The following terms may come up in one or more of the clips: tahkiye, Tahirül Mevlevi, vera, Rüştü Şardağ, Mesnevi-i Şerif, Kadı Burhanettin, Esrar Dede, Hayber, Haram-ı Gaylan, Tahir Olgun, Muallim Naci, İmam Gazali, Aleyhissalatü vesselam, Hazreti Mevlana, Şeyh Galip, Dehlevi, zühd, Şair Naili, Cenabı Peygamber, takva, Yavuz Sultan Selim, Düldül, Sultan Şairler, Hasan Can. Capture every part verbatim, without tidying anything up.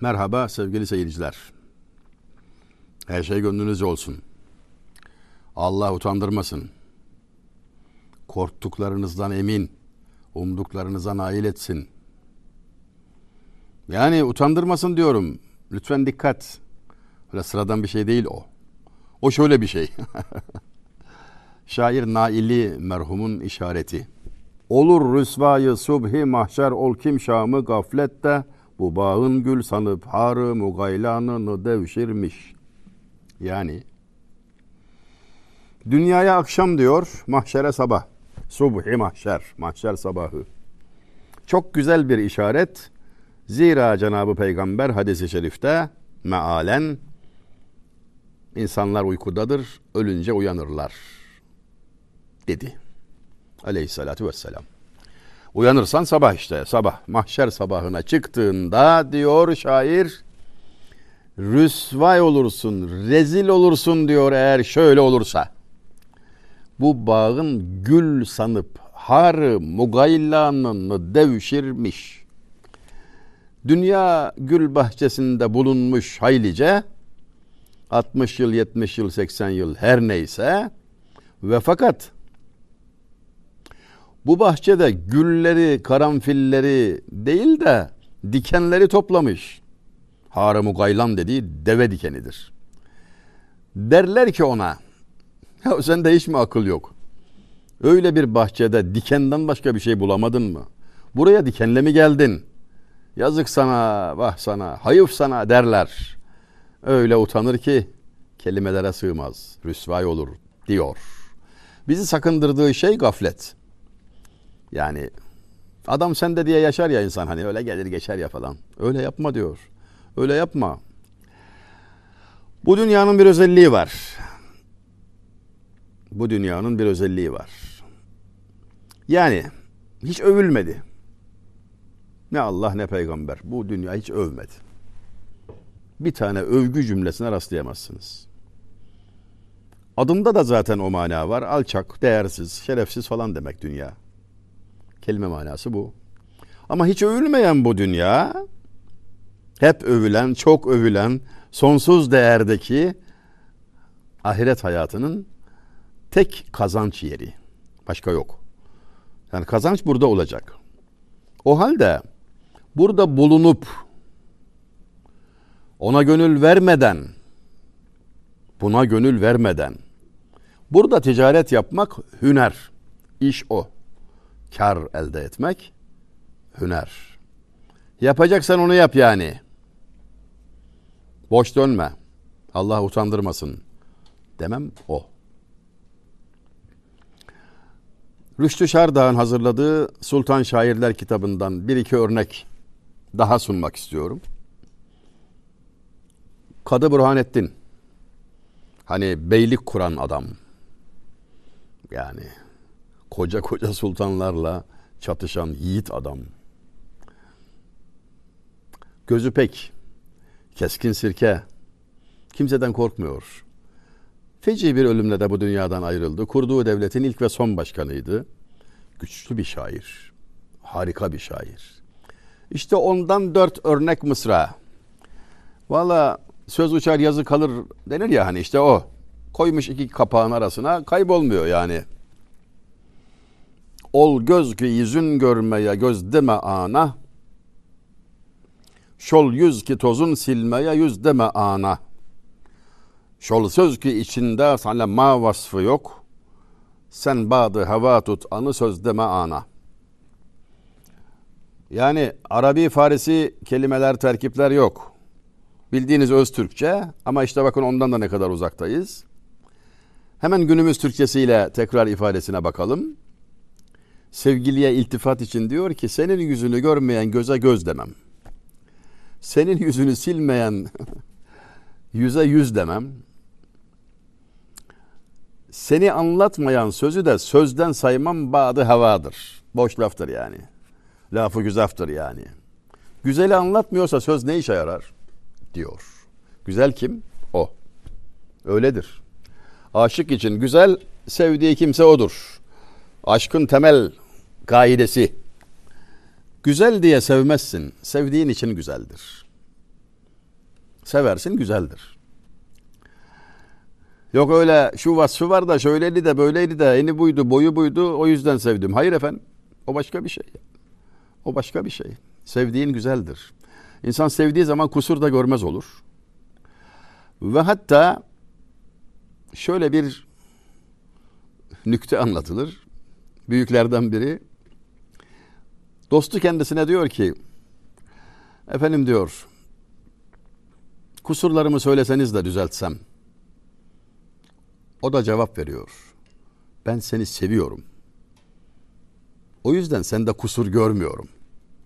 Merhaba sevgili seyirciler. Her şey gönlünüzce olsun. Allah utandırmasın. Korktuklarınızdan emin, umduklarınıza nail etsin. Yani utandırmasın diyorum. Lütfen dikkat. Öyle sıradan bir şey değil o. O şöyle bir şey. Şair Naili merhumun işareti. Olur rüsvayı subhi mahşer ol kim şamı gaflette, bu bağın gül sanıp harım-ı gaylanını devşirmiş. Yani dünyaya akşam diyor, mahşere sabah. Subhi mahşer, mahşer sabahı. Çok güzel bir işaret. Zira Cenabı Peygamber hadis-i şerifte mealen insanlar uykudadır, ölünce uyanırlar dedi. Aleyhissalatü vesselam. Uyanırsan sabah işte, sabah. Mahşer sabahına çıktığında diyor şair, rüsvay olursun, rezil olursun diyor eğer şöyle olursa. Bu bağın gül sanıp harı-ı gaylanını devşirmiş. Dünya gül bahçesinde bulunmuş haylice, altmış yıl, yetmiş yıl, seksen yıl her neyse, ve fakat bu bahçede gülleri, karanfilleri değil de dikenleri toplamış. Haram-ı Gaylan dediği deve dikenidir. Derler ki ona, ya sende hiç mi akıl yok? Öyle bir bahçede dikenden başka bir şey bulamadın mı? Buraya dikenle mi geldin? Yazık sana, vah sana, hayıf sana derler. Öyle utanır ki kelimelere sığmaz, rüsvay olur diyor. Bizi sakındırdığı şey gaflet. Yani adam sende diye yaşar ya insan, hani öyle gelir geçer ya falan. Öyle yapma diyor. Öyle yapma. Bu dünyanın bir özelliği var. Bu dünyanın bir özelliği var. Yani hiç övülmedi. Ne Allah ne peygamber. Bu dünya hiç övmedi. Bir tane övgü cümlesine rastlayamazsınız. Adında da zaten o mana var. Alçak, değersiz, şerefsiz falan demek dünya. Kelime manası bu. Ama hiç övülmeyen bu dünya, hep övülen, çok övülen, sonsuz değerdeki ahiret hayatının tek kazanç yeri. Başka yok. Yani kazanç burada olacak. O halde burada bulunup ona gönül vermeden, buna gönül vermeden, burada ticaret yapmak hüner. İş o. Kar elde etmek hüner. Yapacaksan onu yap yani. Boş dönme. Allah utandırmasın. Demem o. Rüştü Şardağ'ın hazırladığı Sultan Şairler kitabından bir iki örnek daha sunmak istiyorum. Kadı Burhanettin. Hani beylik kuran adam. Yani koca koca sultanlarla çatışan yiğit adam. Gözü pek, keskin sirke, kimseden korkmuyor. Feci bir ölümle de bu dünyadan ayrıldı. Kurduğu devletin ilk ve son başkanıydı. Güçlü bir şair, harika bir şair. İşte ondan dört örnek mısra. Valla söz uçar yazı kalır denir ya hani, işte o. Koymuş iki kapağın arasına, kaybolmuyor yani. Ol göz ki yüzün görmeye göz deme ana. Şol yüz ki tozun silmeye yüz deme ana. Şol söz ki içinde sana ma vasfı yok. Sen badı hava tut anı söz deme ana. Yani Arabi Farisi kelimeler, terkipler yok. Bildiğiniz öz Türkçe, ama işte bakın ondan da ne kadar uzaktayız. Hemen günümüz Türkçesiyle tekrar ifadesine bakalım. Sevgiliye iltifat için diyor ki, senin yüzünü görmeyen göze göz demem. Senin yüzünü silmeyen yüze yüz demem. Seni anlatmayan sözü de sözden saymam, badı havadır. Boş laftır yani. Lafı güzaftır yani. Güzeli anlatmıyorsa söz ne işe yarar diyor. Güzel kim? O. Öyledir. Aşık için güzel, sevdiği kimse odur. Aşkın temel kaidesi. Güzel diye sevmezsin. Sevdiğin için güzeldir. seversin, güzeldir. Yok öyle şu vasfı var da şöyleydi de böyleydi de eni buydu boyu buydu o yüzden sevdim. Hayır efendim, o başka bir şey. O başka bir şey. Sevdiğin güzeldir. İnsan sevdiği zaman kusur da görmez olur. Ve hatta şöyle bir nükte anlatılır. Büyüklerden biri dostu kendisine diyor ki, efendim diyor, kusurlarımı söyleseniz de düzeltsem. O da cevap veriyor. Ben seni seviyorum. O yüzden sende kusur görmüyorum.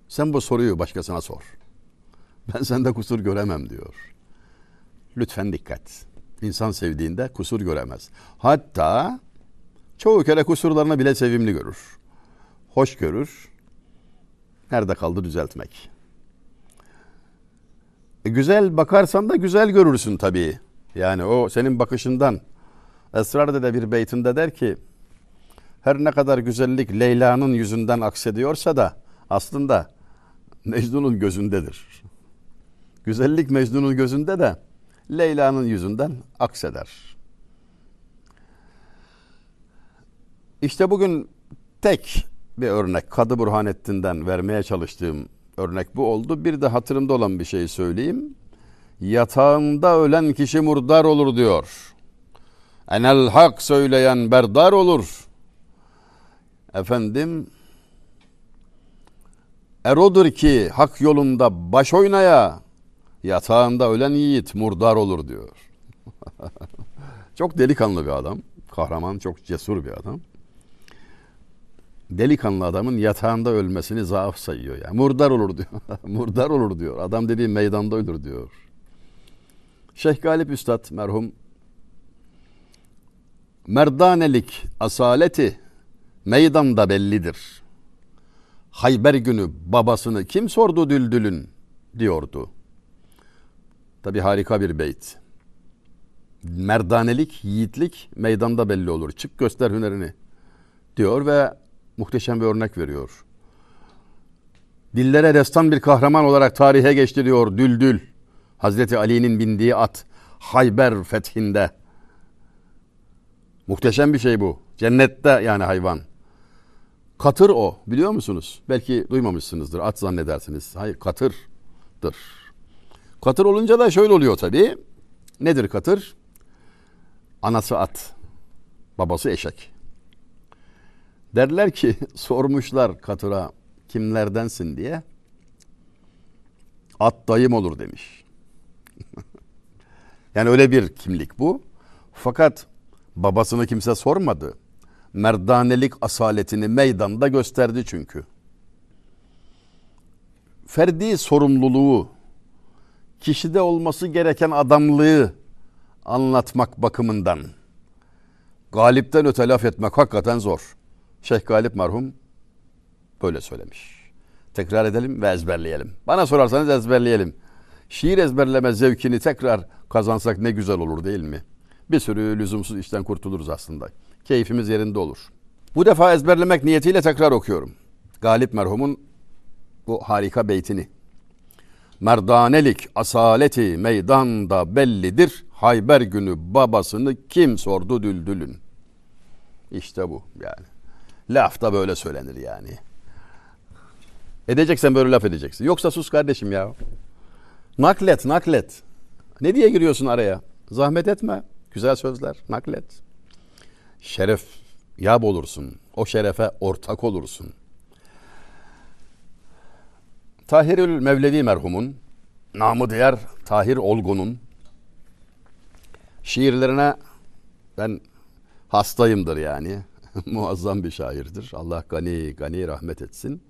Sen bu soruyu başkasına sor. Ben sende kusur göremem diyor. Lütfen dikkat. İnsan sevdiğinde kusur göremez. Hatta çoğu kere kusurlarını bile sevimli görür. Hoş görür. Nerede kaldı düzeltmek? E güzel bakarsan da güzel görürsün tabii. Yani o senin bakışından. Esrar Dede bir beytinde der ki, her ne kadar güzellik Leyla'nın yüzünden aksediyorsa da aslında Mecnun'un gözündedir. Güzellik Mecnun'un gözünde de Leyla'nın yüzünden akseder. İşte bugün tek bir örnek, Kadı Burhanettin'den vermeye çalıştığım örnek bu oldu. Bir de hatırımda olan bir şey söyleyeyim. Yatağında ölen kişi murdar olur diyor. Enel hak söyleyen berdar olur. Efendim, erodur ki hak yolunda baş oynaya, yatağında ölen yiğit murdar olur diyor. Çok delikanlı bir adam. Kahraman, çok cesur bir adam. Delikanlı adamın yatağında ölmesini zaaf sayıyor. Yani. Murdar olur diyor. Murdar olur diyor. Adam dediği meydanda ölür diyor. Şeyh Galip Üstad merhum, merdanelik asaleti meydanda bellidir. Hayber günü babasını kim sordu Düldül'ün diyordu. Tabi harika bir beyt. Merdanelik, yiğitlik meydanda belli olur. Çık göster hünerini diyor ve muhteşem bir örnek veriyor. Dillere destan bir kahraman olarak tarihe geçti diyor Düldül. Hazreti Ali'nin bindiği at Hayber fethinde. Muhteşem bir şey bu. Cennette yani hayvan. Katır o, biliyor musunuz? Belki duymamışsınızdır. At zannedersiniz. Hayır, katırdır. Katır olunca da şöyle oluyor tabii. Nedir katır? Anası at, babası eşek. Derler ki, sormuşlar katıra kimlerdensin diye. At dayım olur demiş. Yani öyle bir kimlik bu. Fakat babasını kimse sormadı. Merdanelik asaletini meydanda gösterdi çünkü. Ferdi sorumluluğu, kişide olması gereken adamlığı anlatmak bakımından Galip'ten öte laf etmek hakikaten zor. Şeyh Galip merhum böyle söylemiş. Tekrar edelim ve ezberleyelim. Bana sorarsanız ezberleyelim. Şiir ezberleme zevkini tekrar kazansak ne güzel olur, değil mi? Bir sürü lüzumsuz işten kurtuluruz aslında. Keyfimiz yerinde olur. Bu defa ezberlemek niyetiyle tekrar okuyorum. Galip merhumun bu harika beytini. Merdanelik asaleti meydanda bellidir. Hayber günü babasını kim sordu Düldül'ün. İşte bu yani. Laf da böyle söylenir yani. Edeceksen böyle laf edeceksin. Yoksa sus kardeşim ya. Naklet, naklet. Ne diye giriyorsun araya? Zahmet etme. Güzel sözler, naklet. Şeref yap olursun. O şerefe ortak olursun. Tahirül Mevlevi merhumun, namı diğer Tahir Olgun'un şiirlerine ben hastayımdır yani. Muazzam bir şairdir. Allah gani gani rahmet etsin.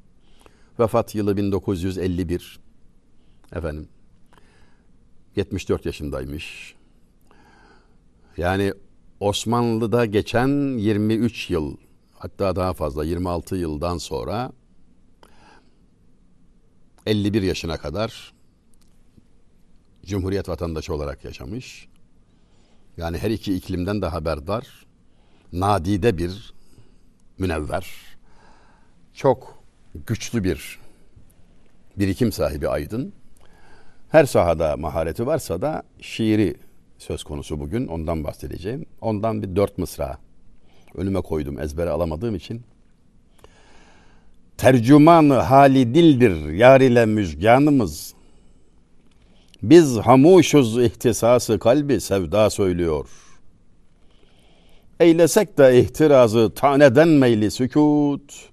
Vefat yılı bin dokuz yüz elli bir. Efendim, yetmiş dört yaşındaymış. Yani Osmanlı'da geçen yirmi üç yıl, hatta daha fazla yirmi altı yıldan sonra elli bir yaşına kadar Cumhuriyet vatandaşı olarak yaşamış. Yani her iki iklimden de haberdar, nadide bir münevver, çok güçlü bir birikim sahibi aydın. Her sahada mahareti varsa da şiiri söz konusu bugün. Ondan bahsedeceğim. Ondan bir dört mısra önüme koydum ezbere alamadığım için. Tercüman-ı hali dildir yar ile müjganımız. Biz hamuşuz ihtisası kalbi sevda söylüyor. Eylesek de ihtirazı taneden meyli sükût.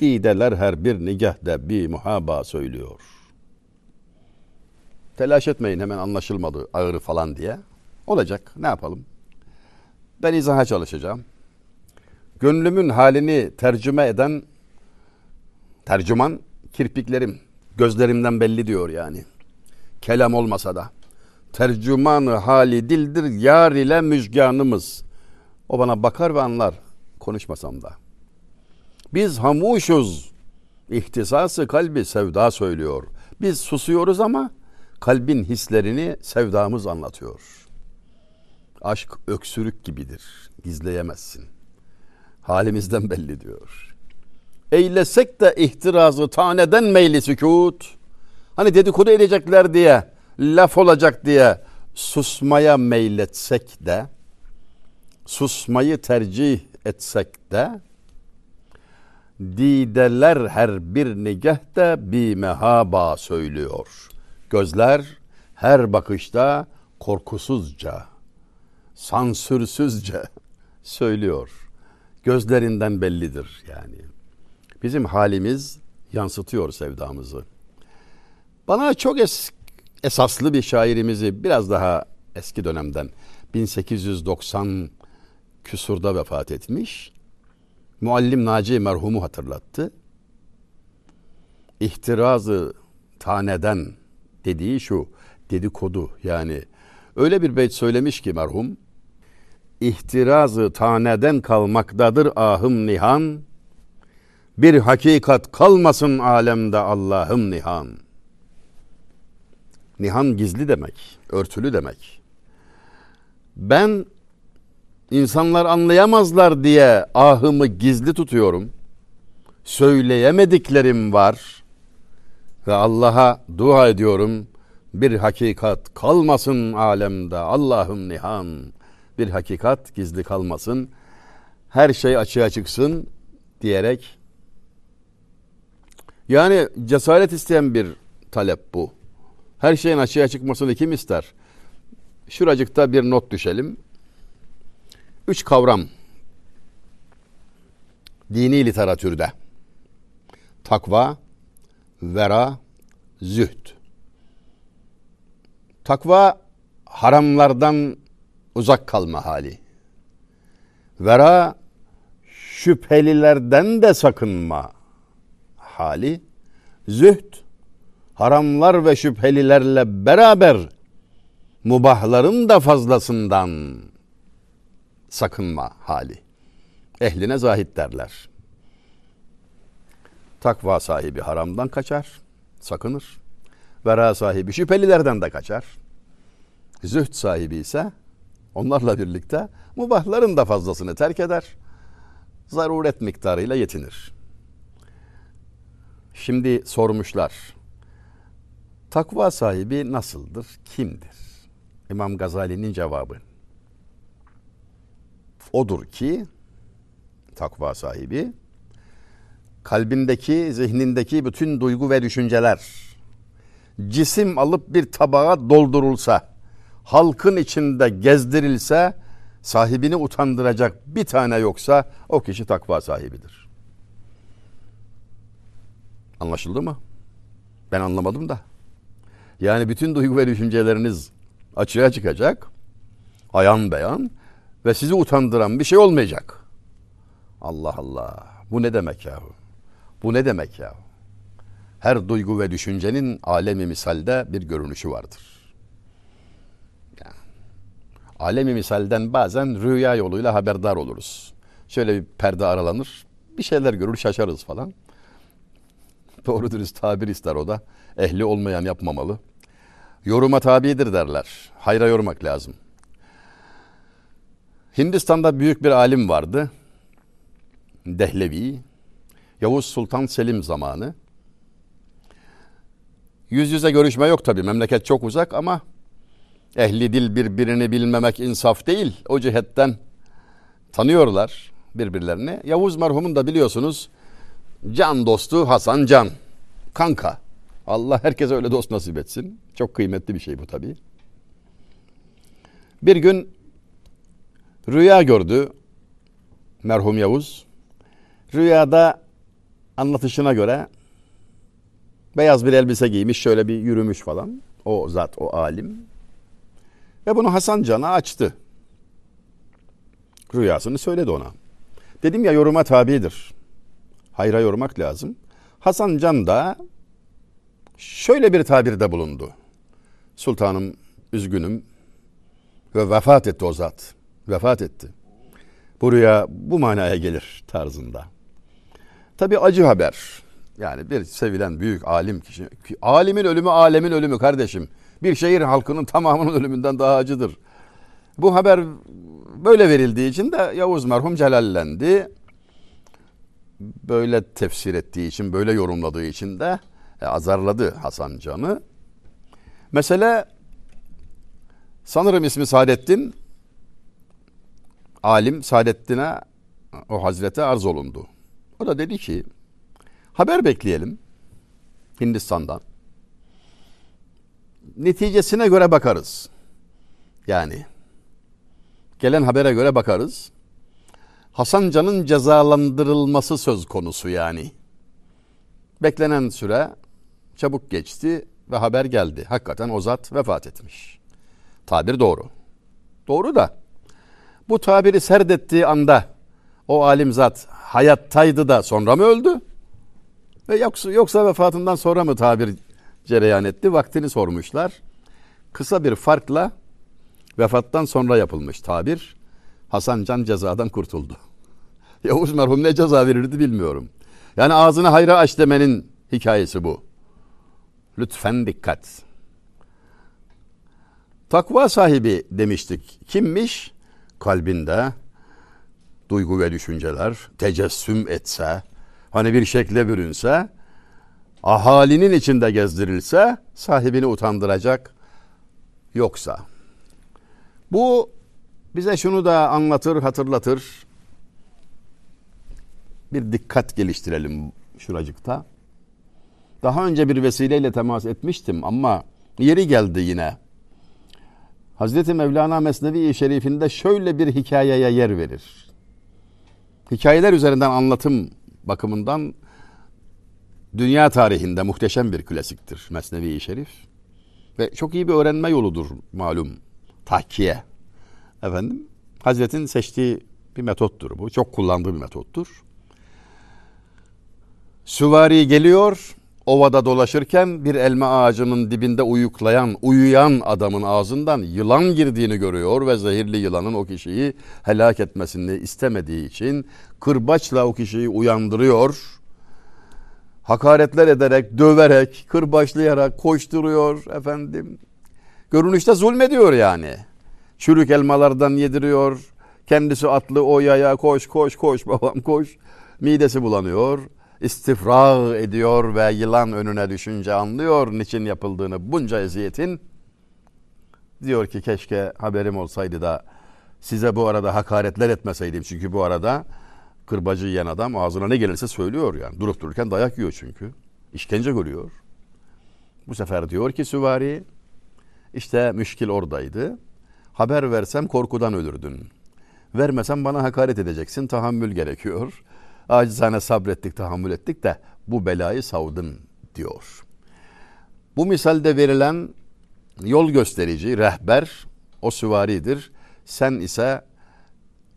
Dideler her bir nigahde bir muhaba söylüyor. Telaş etmeyin hemen anlaşılmadı ağırı falan diye. Olacak, ne yapalım? Ben izaha çalışacağım. Gönlümün halini tercüme eden tercüman kirpiklerim, gözlerimden belli diyor yani. Kelam olmasa da. Tercüman-ı hali dildir yar ile müjganımız. O bana bakar ve anlar konuşmasam da. Biz hamuşuz. İhtisası kalbi sevda söylüyor. Biz susuyoruz ama kalbin hislerini sevdamız anlatıyor. Aşk öksürük gibidir. Gizleyemezsin. Halimizden belli diyor. Eylesek de ihtirazı taneden meyli sükût. Hani dedikodu edecekler diye, laf olacak diye susmaya meyletsek de, susmayı tercih etsek de, dideler her bir nigahte bi mehaba söylüyor. Gözler her bakışta korkusuzca, sansürsüzce söylüyor. Gözlerinden bellidir yani. Bizim halimiz yansıtıyor sevdamızı. Bana çok es- esaslı bir şairimizi biraz daha eski dönemden bin sekiz yüz doksan küsurda vefat etmiş Muallim Naci merhumu hatırlattı. İhtirazı taneden dediği şu dedikodu yani. Öyle bir beyt söylemiş ki merhum. İhtirazı taneden kalmaktadır ahım nihan. Bir hakikat kalmasın alemde Allah'ım nihan. Nihan gizli demek, örtülü demek. Ben insanlar anlayamazlar diye ahımı gizli tutuyorum. Söyleyemediklerim var ve Allah'a dua ediyorum. Bir hakikat kalmasın alemde Allah'ım nihan. Bir hakikat gizli kalmasın. Her şey açığa çıksın diyerek. Yani cesaret isteyen bir talep bu. Her şeyin açığa çıkmasını kim ister? Şuracıkta bir not düşelim. Üç kavram. Dini literatürde. Takva, vera, zühd. Takva, haramlardan uzak kalma hali. Vera, şüphelilerden de sakınma hali. Zühd, haramlar ve şüphelilerle beraber mubahların da fazlasından sakınma hali. Ehline zahit derler. Takva sahibi haramdan kaçar, sakınır. Vera sahibi şüphelilerden de kaçar. Zühd sahibi ise onlarla birlikte mubahların da fazlasını terk eder. Zaruret miktarıyla yetinir. Şimdi sormuşlar. Takva sahibi nasıldır, kimdir? İmam Gazali'nin cevabı. Odur ki takva sahibi kalbindeki, zihnindeki bütün duygu ve düşünceler cisim alıp bir tabağa doldurulsa, halkın içinde gezdirilse, sahibini utandıracak bir tane yoksa o kişi takva sahibidir. Anlaşıldı mı? Ben anlamadım da. Yani bütün duygu ve düşünceleriniz açığa çıkacak, ayan beyan ve sizi utandıran bir şey olmayacak. Allah Allah. Bu ne demek yahu? Bu ne demek yahu? Her duygu ve düşüncenin alemi misalde bir görünüşü vardır. Yani, alemi misalden bazen rüya yoluyla haberdar oluruz. Şöyle bir perde aralanır, bir şeyler görür şaşarız falan. Doğru dürüst tabir ister o da. Ehli olmayan yapmamalı. Yoruma tabidir derler. Hayra yormak lazım. Hindistan'da büyük bir alim vardı. Dehlevi. Yavuz Sultan Selim zamanı. Yüz yüze görüşme yok tabii. Memleket çok uzak ama ehli dil birbirini bilmemek insaf değil. O cihetten tanıyorlar birbirlerini. Yavuz merhumun da biliyorsunuz can dostu Hasan Can. Kanka. Allah herkese öyle dost nasip etsin. Çok kıymetli bir şey bu tabii. Bir gün rüya gördü merhum Yavuz. Rüyada anlatışına göre beyaz bir elbise giymiş, şöyle bir yürümüş falan. O zat, o alim. Ve bunu Hasan Can'a açtı. Rüyasını söyledi ona. Dedim ya, yoruma tabidir. Hayra yormak lazım. Hasan Can da şöyle bir tabirde bulundu. Sultanım, üzgünüm. Ve vefat etti o zat. Vefat etti. Bu rüya bu manaya gelir tarzında. Tabii acı haber. Yani bir sevilen büyük alim kişi. Alimin ölümü alemin ölümü kardeşim. Bir şehir halkının tamamının ölümünden daha acıdır. Bu haber böyle verildiği için de Yavuz merhum celallendi. Böyle tefsir ettiği için, böyle yorumladığı için de e, azarladı Hasan Can'ı. Mesele, sanırım ismi Saadettin, alim Saadettin'e, o hazrete arz olundu. O da dedi ki, haber bekleyelim Hindistan'dan. Neticesine göre bakarız. Yani gelen habere göre bakarız. Hasan Can'ın cezalandırılması söz konusu yani. Beklenen süre çabuk geçti ve haber geldi. Hakikaten o zat vefat etmiş. Tabir doğru. Doğru da bu tabiri serdettiği anda o alim zat hayattaydı da sonra mı öldü? Ve yoksa, yoksa vefatından sonra mı tabir cereyan etti? Vaktini sormuşlar. Kısa bir farkla vefattan sonra yapılmış tabir. Hasan Can cezadan kurtuldu. Yavuz merhum ne ceza verirdi bilmiyorum. Yani ağzını hayra aç demenin hikayesi bu. Lütfen dikkat. Takva sahibi demiştik. Kimmiş? Kalbinde duygu ve düşünceler tecessüm etse, hani bir şekle bürünse, ahalinin içinde gezdirilse, sahibini utandıracak yoksa. Bu bize şunu da anlatır, hatırlatır. Bir dikkat geliştirelim şuracıkta. Daha önce bir vesileyle temas etmiştim ama yeri geldi yine. Hazreti Mevlana Mesnevi-i Şerif'inde şöyle bir hikayeye yer verir. Hikayeler üzerinden anlatım bakımından dünya tarihinde muhteşem bir klasiktir Mesnevi-i Şerif. Ve çok iyi bir öğrenme yoludur malum. Tahkiye. Efendim, Hazret'in seçtiği bir metottur bu. Çok kullandığı bir metottur. Süvari geliyor, ovada dolaşırken bir elma ağacının dibinde uyuklayan, uyuyan adamın ağzından yılan girdiğini görüyor ve zehirli yılanın o kişiyi helak etmesini istemediği için kırbaçla o kişiyi uyandırıyor. Hakaretler ederek, döverek, kırbaçlayarak koşturuyor efendim. Görünüşte zulmediyor yani. Çürük elmalardan yediriyor. Kendisi atlı, o yaya koş koş koş babam koş. Midesi bulanıyor. İstifra ediyor ve yılan önüne düşünce anlıyor niçin yapıldığını bunca eziyetin. Diyor ki keşke haberim olsaydı da size bu arada hakaretler etmeseydim. Çünkü bu arada kırbacı yiyen adam ağzına ne gelirse söylüyor yani. Durup dururken dayak yiyor çünkü. İşkence görüyor. Bu sefer diyor ki süvari, işte müşkil oradaydı. Haber versem korkudan ölürdün. Vermesem bana hakaret edeceksin. Tahammül gerekiyor. Acizane sabrettik, tahammül ettik de bu belayı savdın diyor. Bu misalde verilen yol gösterici, rehber o süvaridir. Sen ise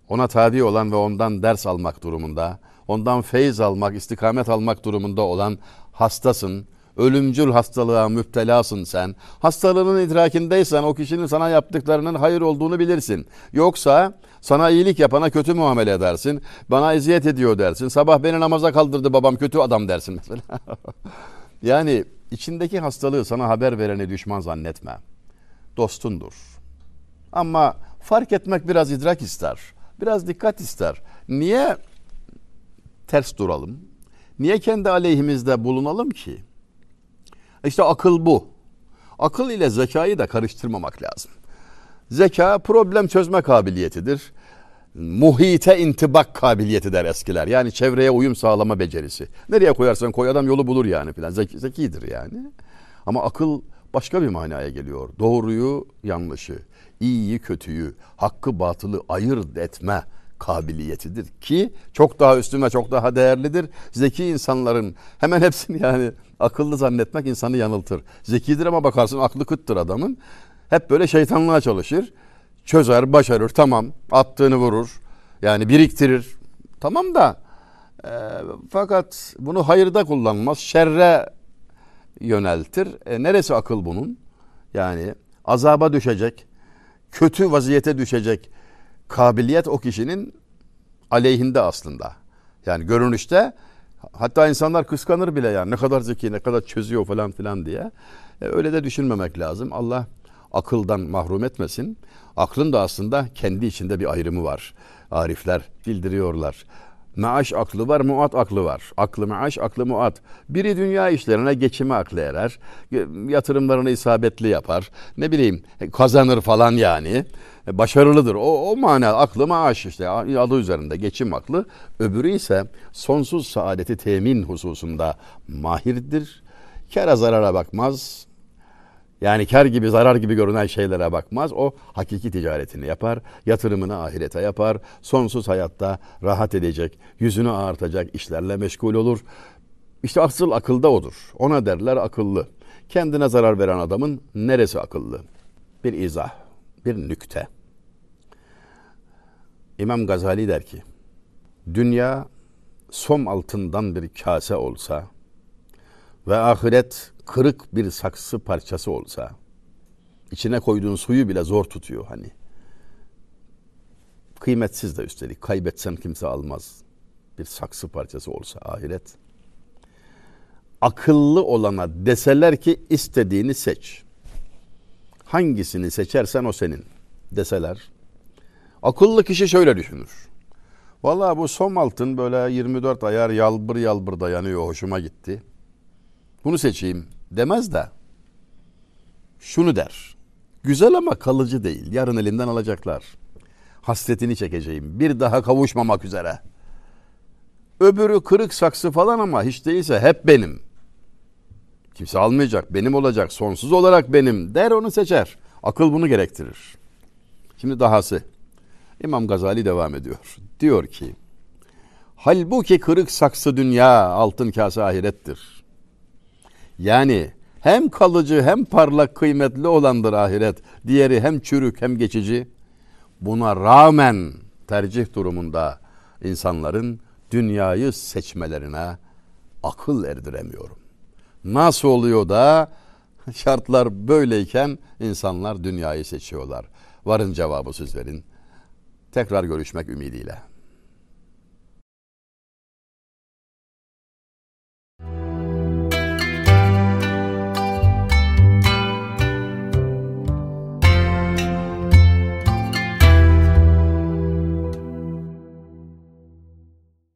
ona tabi olan ve ondan ders almak durumunda, ondan feyz almak, istikamet almak durumunda olan hastasın. Ölümcül hastalığa müptelasın sen. Hastalığının idrakindeysen o kişinin sana yaptıklarının hayır olduğunu bilirsin. Yoksa sana iyilik yapana kötü muamele edersin. Bana eziyet ediyor dersin. Sabah beni namaza kaldırdı babam, kötü adam dersin mesela. Yani içindeki hastalığı sana haber vereni düşman zannetme. Dostundur. Ama fark etmek biraz idrak ister. Biraz dikkat ister. Niye ters duralım? Niye kendi aleyhimizde bulunalım ki? İşte akıl bu. Akıl ile zekayı da karıştırmamak lazım. Zeka problem çözme kabiliyetidir. Muhite intibak kabiliyeti der eskiler. Yani çevreye uyum sağlama becerisi. Nereye koyarsan koy adam yolu bulur yani filan. Zeki, zekidir yani. Ama akıl başka bir manaya geliyor. Doğruyu, yanlışı, iyiyi, kötüyü, hakkı, batılı ayırt etme kabiliyetidir ki çok daha üstün ve çok daha değerlidir. Zeki insanların hemen hepsini yani akıllı zannetmek insanı yanıltır. Zekidir ama bakarsın aklı kıttır adamın. Hep böyle şeytanlığa çalışır. Çözer, başarır, tamam. Attığını vurur. Yani biriktirir. Tamam da e, fakat bunu hayırda kullanmaz. Şerre yöneltir. E, neresi akıl bunun? Yani azaba düşecek, kötü vaziyete düşecek kabiliyet o kişinin aleyhinde aslında. Yani görünüşte hatta insanlar kıskanır bile yani. Ne kadar zeki, ne kadar çözüyor falan filan diye. E, öyle de düşünmemek lazım. Allah akıldan mahrum etmesin. Aklın da aslında kendi içinde bir ayrımı var. Arifler bildiriyorlar. Maaş aklı var, muat aklı var. Aklı maaş, aklı muat. Biri dünya işlerine, geçimi aklı erer. Yatırımlarını isabetli yapar. Ne bileyim kazanır falan yani. Başarılıdır. O, o mana aklı maaş işte. Adı üzerinde geçim aklı. Öbürü ise sonsuz saadeti temin hususunda mahirdir. Kâra zarara bakmaz. Yani kar gibi, zarar gibi görünen şeylere bakmaz. O hakiki ticaretini yapar, yatırımını ahirete yapar, sonsuz hayatta rahat edecek, yüzünü ağartacak işlerle meşgul olur. İşte asıl akılda odur. Ona derler akıllı. Kendine zarar veren adamın neresi akıllı? Bir izah, bir nükte. İmam Gazali der ki, dünya som altından bir kase olsa ve ahiret kırık bir saksı parçası olsa, içine koyduğun suyu bile zor tutuyor hani. Kıymetsiz de üstelik, kaybetsen kimse almaz. Bir saksı parçası olsa ahiret. Akıllı olana deseler ki istediğini seç. Hangisini seçersen o senin deseler. Akıllı kişi şöyle düşünür. Vallahi bu som altın böyle yirmi dört ayar yalbır yalbır dayanıyor, hoşuma gitti. Bunu seçeyim demez de şunu der. Güzel ama kalıcı değil. Yarın elimden alacaklar. Hasretini çekeceğim. Bir daha kavuşmamak üzere. Öbürü kırık saksı falan ama hiç değilse hep benim. Kimse almayacak. Benim olacak. Sonsuz olarak benim der, onu seçer. Akıl bunu gerektirir. Şimdi dahası. İmam Gazali devam ediyor. Diyor ki, halbuki kırık saksı dünya, altın kase ahirettir. Yani hem kalıcı hem parlak kıymetli olandır ahiret. Diğeri hem çürük hem geçici. Buna rağmen tercih durumunda insanların dünyayı seçmelerine akıl erdiremiyorum. Nasıl oluyor da şartlar böyleyken insanlar dünyayı seçiyorlar? Varın cevabı siz verin. Tekrar görüşmek ümidiyle.